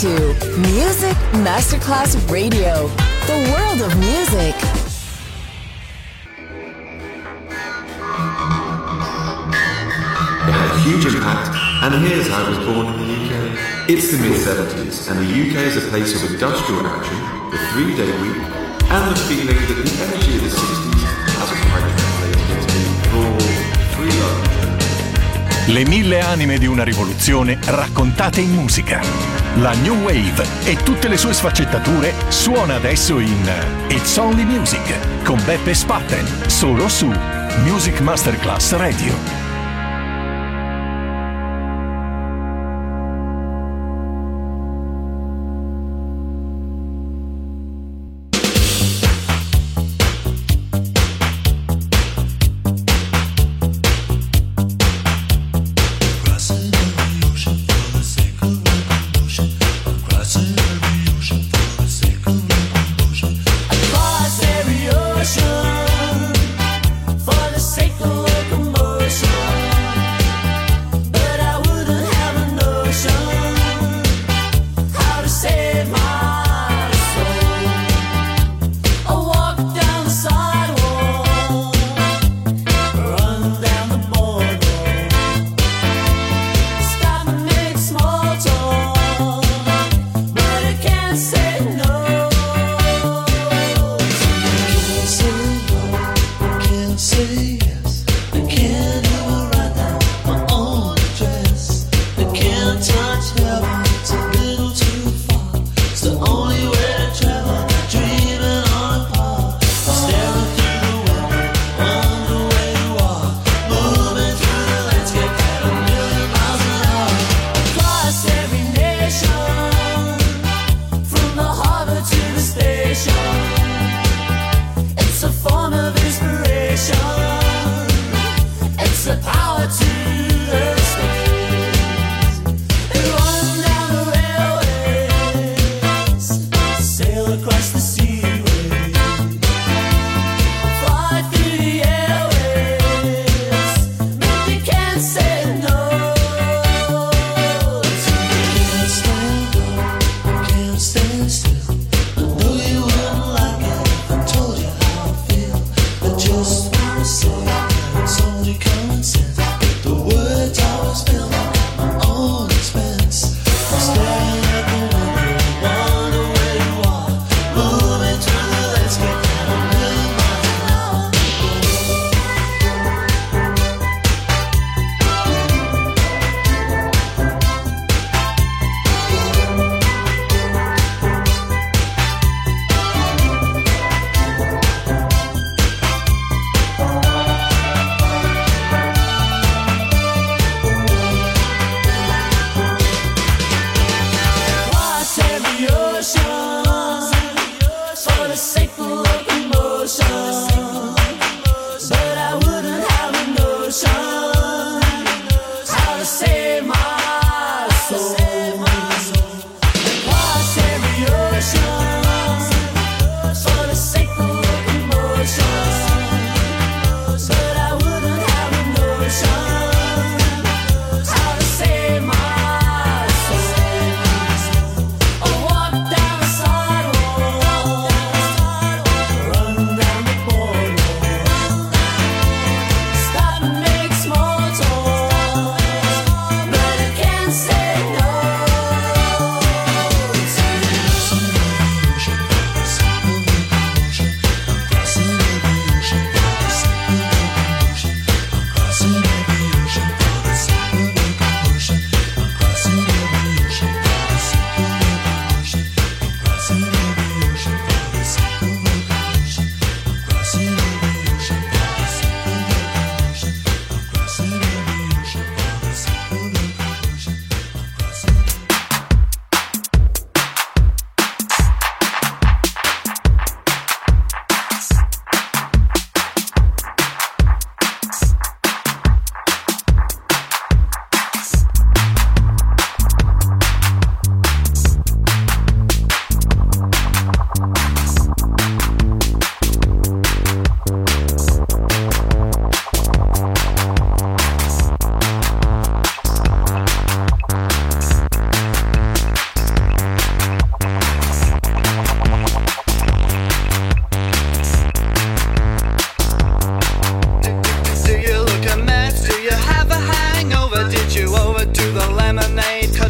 to Music Masterclass Radio, the world of music. It had a huge impact, and here's how I was born in the UK. It's the mid-70s, and the UK is a place of industrial action, the three-day week, and the feeling that the energy of the 60s hasn't quite translated into raw, free love. Le mille anime di una rivoluzione raccontate in musica. La New Wave e tutte le sue sfaccettature suona adesso in It's Only Music con Beppe Spatten, solo su Music Masterclass Radio. For the sake of locomotion.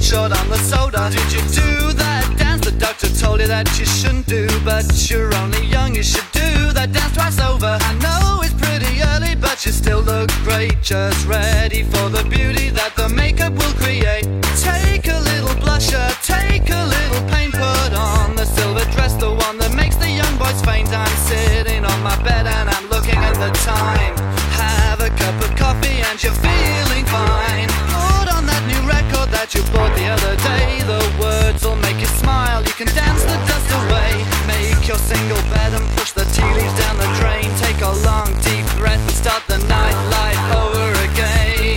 short on the soda. Did you do that dance the doctor told you that you shouldn't do? But you're only young, you should do that dance twice over. I know it's pretty early, but you still look great. Just ready for the beauty that the makeup will create. Take a little blusher, take a little paint, put on the silver dress, the one that makes the young boys faint. I'm sitting on my bed and I'm looking at the time. Have a cup of coffee and you're feeling fine. Put on that new record that you bought the other day. The words will make you smile, you can dance the dust away. Make your single bed and push the tea leaves down the drain. Take a long deep breath and start the night life over again.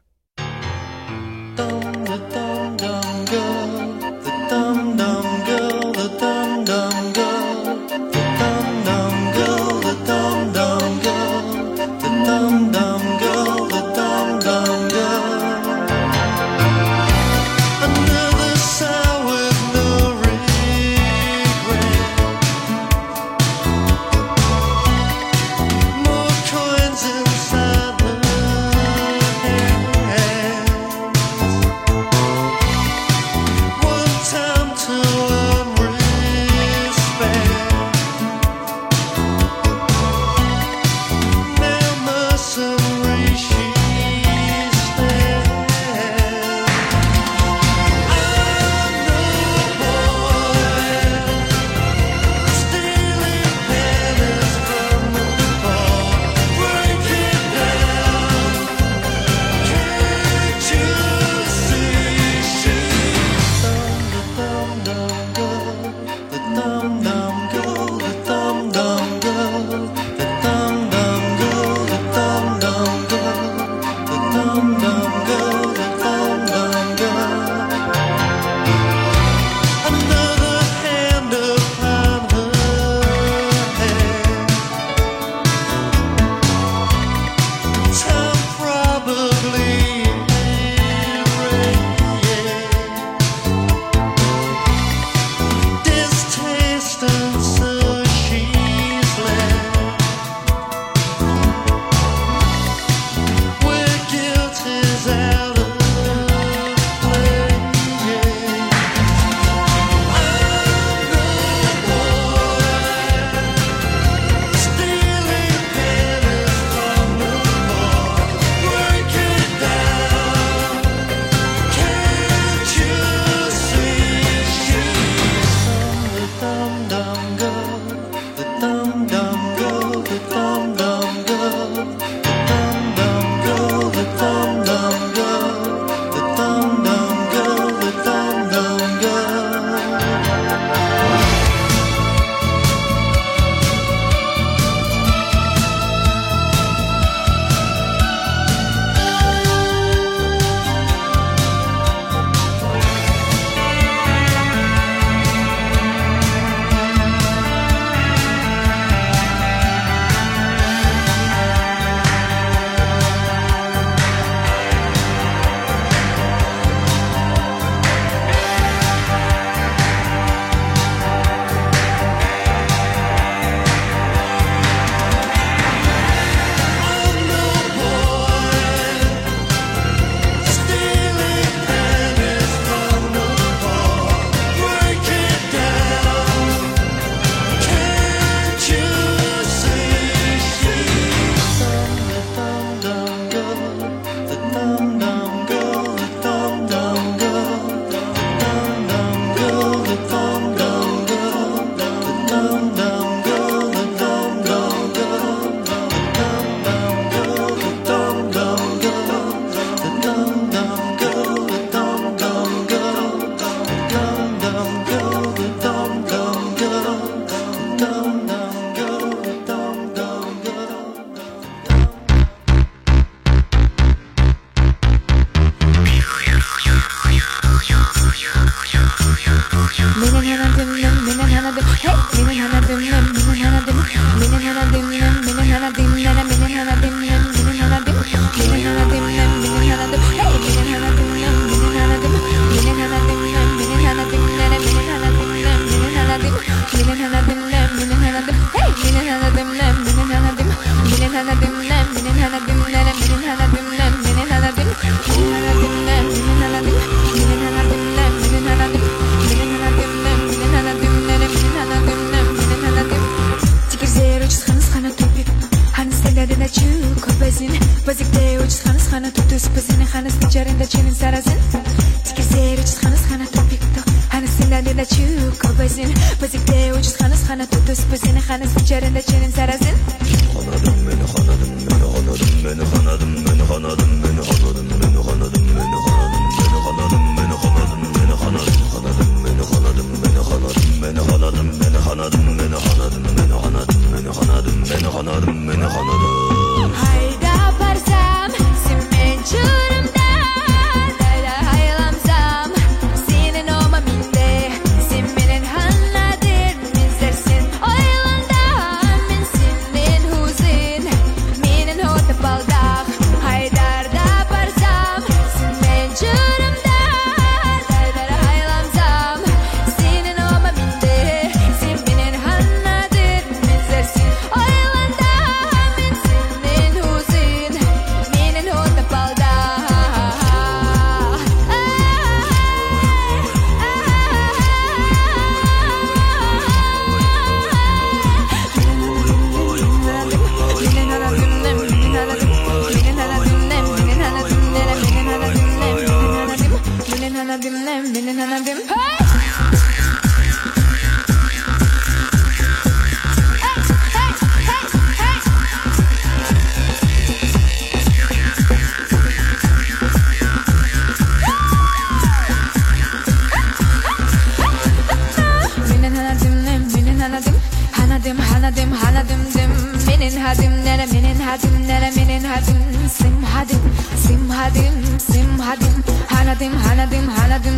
هادم سم هادم هنادم هنادم هنادم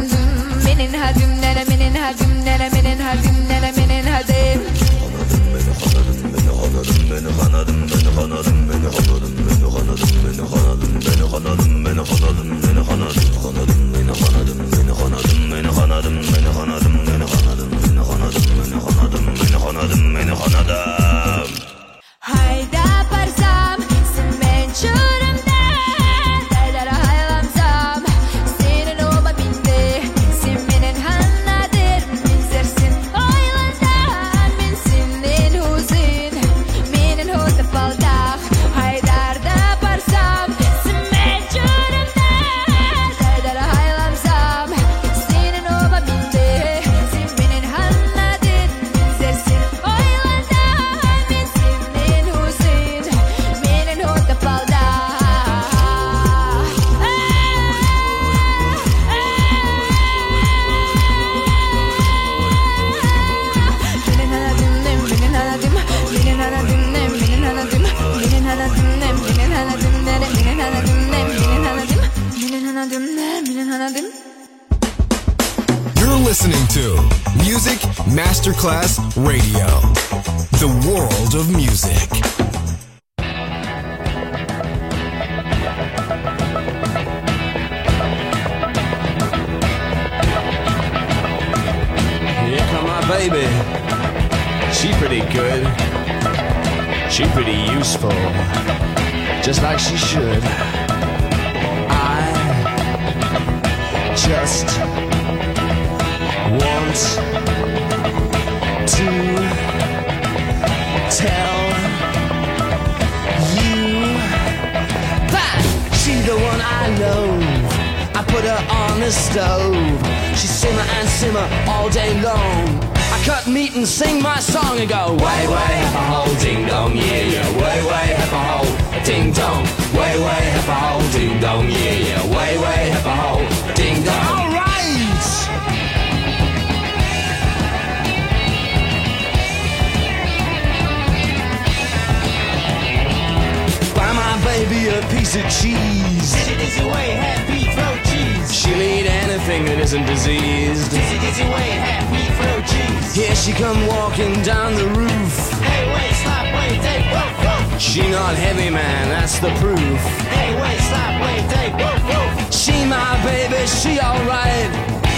منين هادم نلا منين هادم نلا منين هادم نلا منين هادم من هنادم من هنادم من هنادم من هنادم من هنادم من هنادم من هنادم من هنادم من هنادم من هنادم من هنادم من هنادم من هنادم من هنادم من هنادم من هنادم من هنادم هيدا برزام سمين شورم listening to Music Masterclass Radio, the world of music. Here come my baby. She pretty good. She pretty useful. Just like she should. I just want to tell you that she's the one I love. I put her on the stove. She simmer and simmer all day long. I cut meat and sing my song and go way way hip a hole ding dong yeah yeah way way hip a hole ding dong way way hip a hole ding dong yeah yeah way way hip a hole ding dong. All right. Maybe a piece of cheese. Dizzy dizzy way, happy flow cheese. She'll eat anything that isn't diseased. Dizzy dizzy way, happy flow cheese. Here she come walking down the roof. Hey wait, stop, wait, hey, woof, woof. She not heavy man, that's the proof. Hey wait, stop, wait, hey, woof, woof. She my baby, she alright.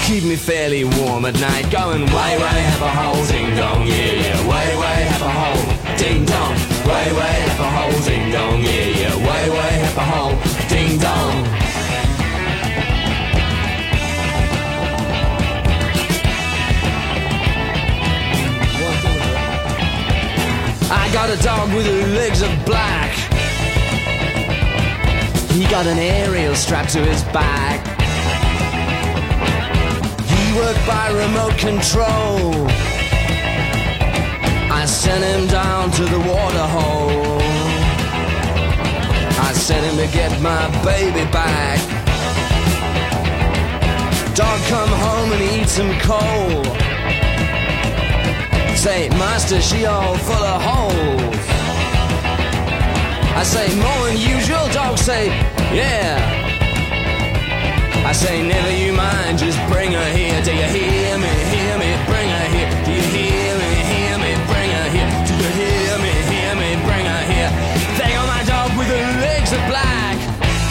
Keep me fairly warm at night. Going way way, have a hole, ding dong, yeah yeah. Way way, have a hole, ding dong. Way way, have a hole, ding dong, yeah yeah. Way way, have a hole, ding dong. I got a dog with her legs are black. He got an aerial strapped to his back. He worked by remote control. I sent him down to the water hole. I sent him to get my baby back. Dog come home and he eats some coal. Say, master, she all full of holes. I say, more than usual. Dog say, yeah. I say, never you mind, just bring her here. Do you hear me? Hear me? Bring her here. Do you hear me? Hear me? Bring her here. Do you hear me, bring her here. They got my dog with her legs of black.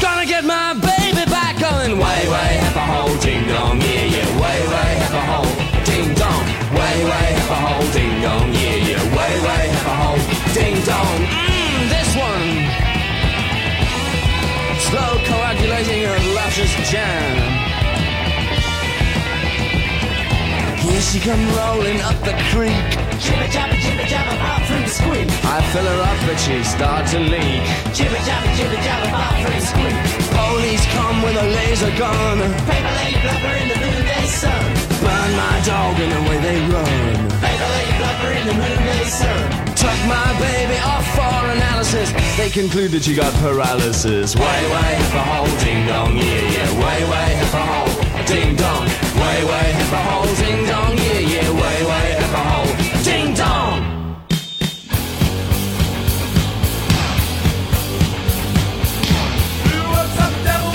Gonna get my baby back going. Way, way, have a hole, ding dong, yeah, yeah. Way, way, have a hole, ding dong. Way, way, have a hole, ding dong, yeah, yeah. Way, way, have a hole, ding dong. This one. Slow coagulating a luscious jam. Here she come rolling up the creek. Jibber jabber, out through the squeak. I fill her up but she starts to leak. Jibber jabber, out through the squeak. Police come with a laser gun. Paper lady blubber in the moonday sun. Burn my dog and away they run. Paper lady blubber in the moonday sun. Tuck my baby off for analysis. They conclude that she got paralysis. Way way have a hole, ding dong, yeah yeah. Way way have a hole, ding dong. Way way have a hole, ding dong, yeah yeah. Way way have a hole. Ding dong! What's up, devil?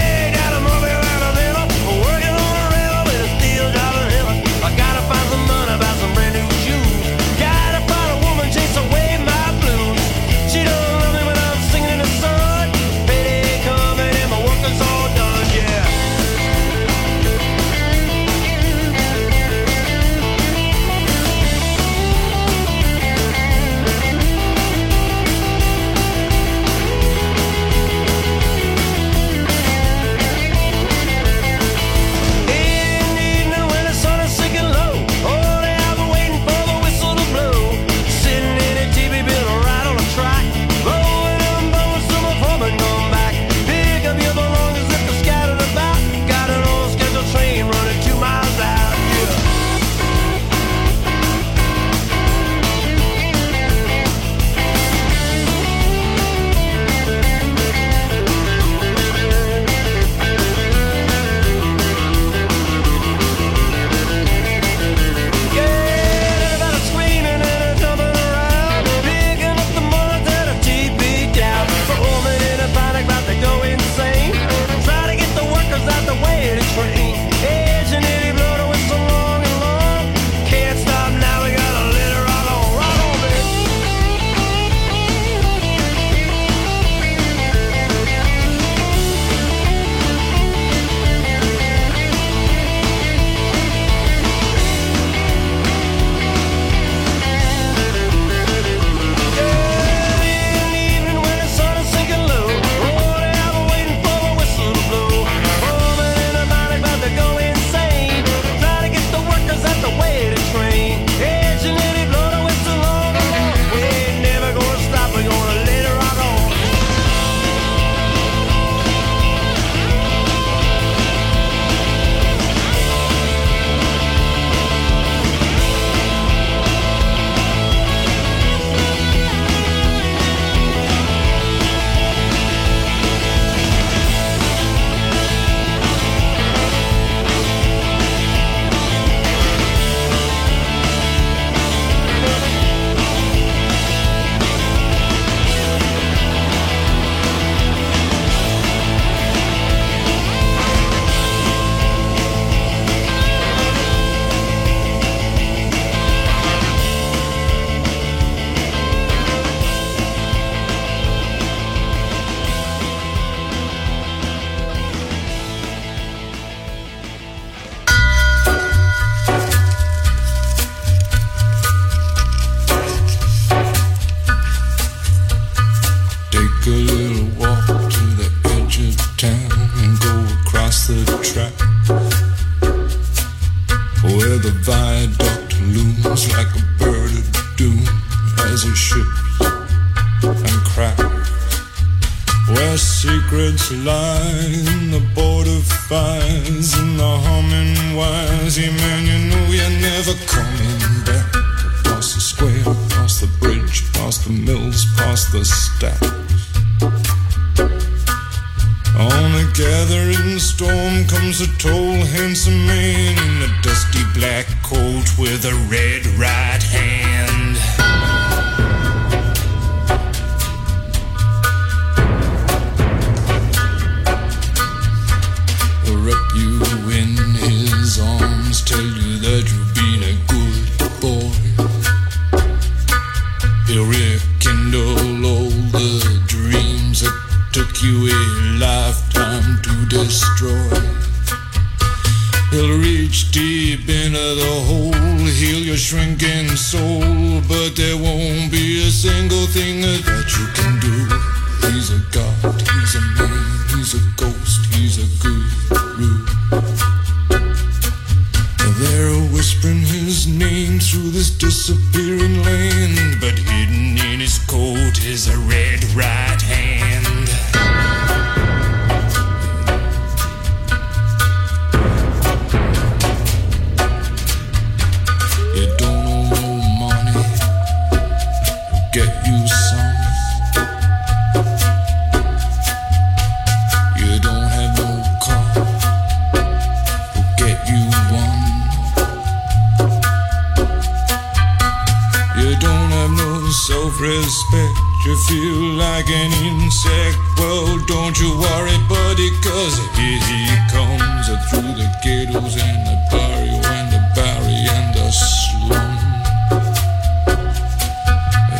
respect. You feel like an insect. Well, don't you worry, buddy, 'cause here he comes through the ghettos and the barrio and the barry and the slum.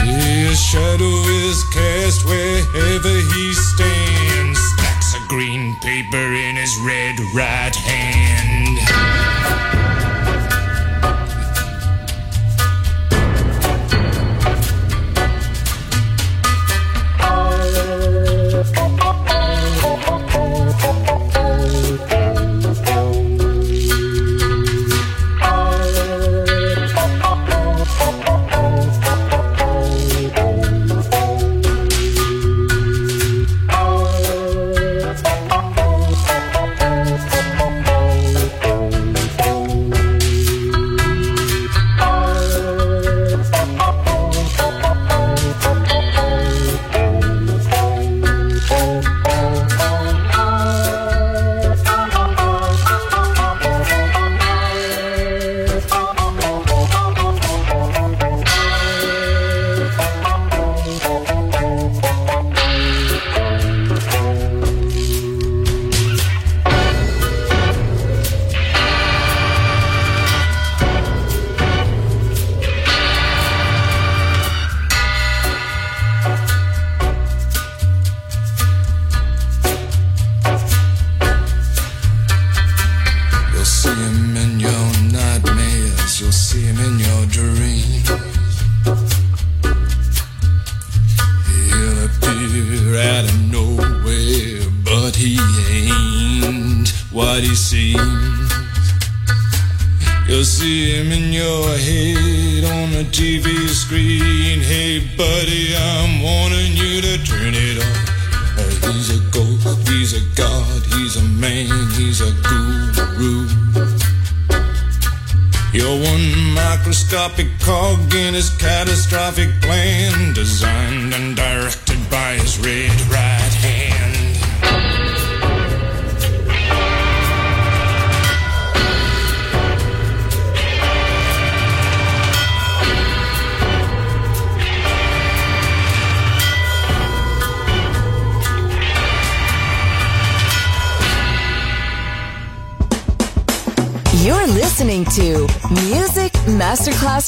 His shadow is cast wherever he stands. Stacks of green paper in his red right hand. To Music Masterclass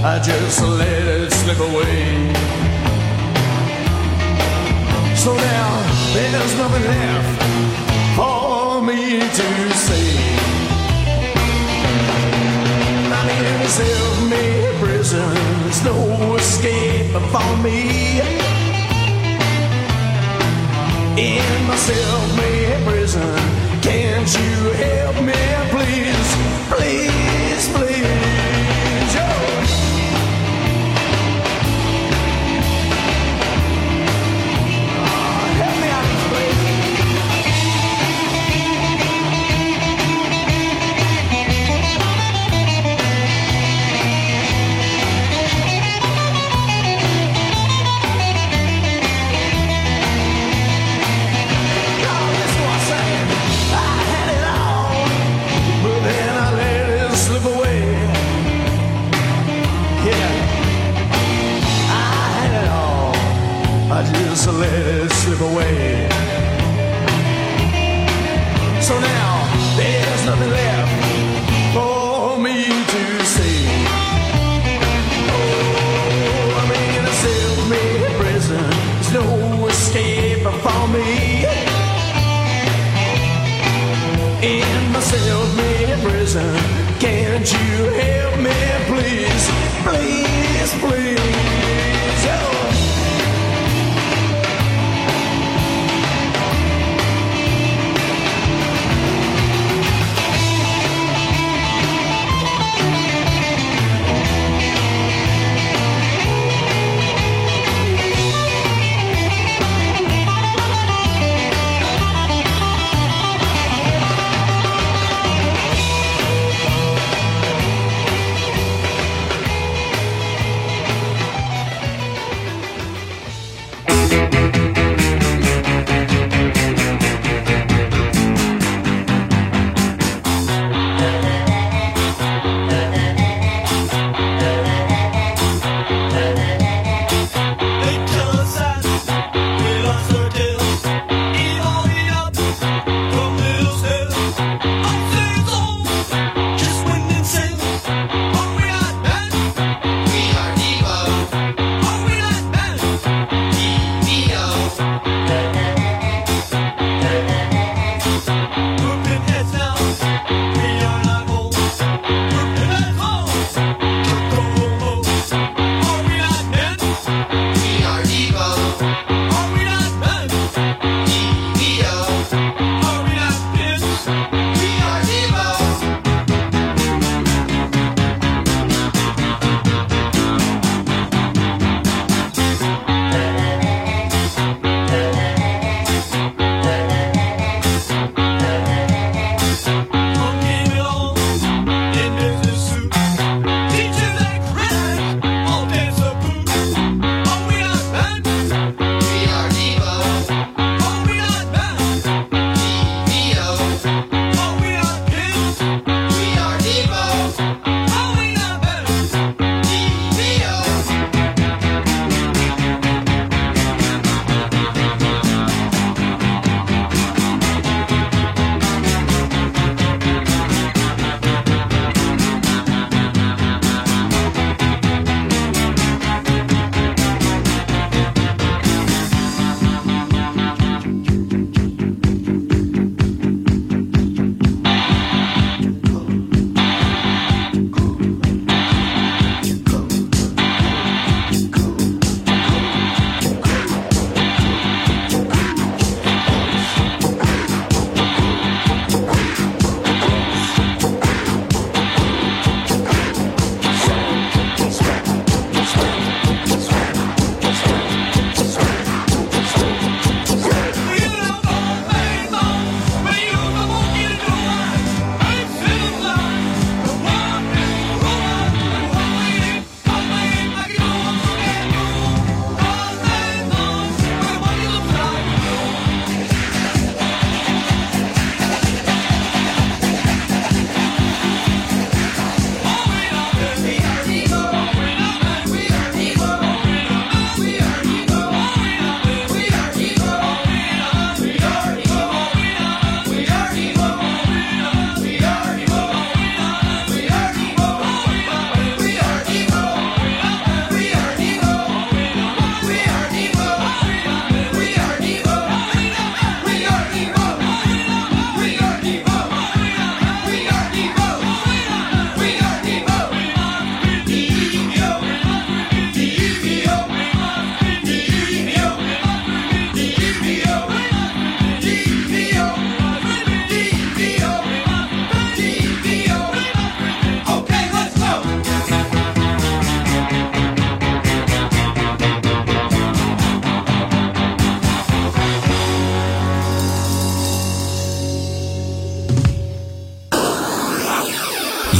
I just let it slip away. So now there's nothing left for me to say. I mean, it's every prison, there's no escape for me. In myself, me prison, can't you help me, please, please, please? So let it slip away. So now there's nothing left for me to say. Oh, I mean, it's me prison. There's no escape for me. In myself, me prison. Can't you help me, please, please, please? Oh.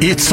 It's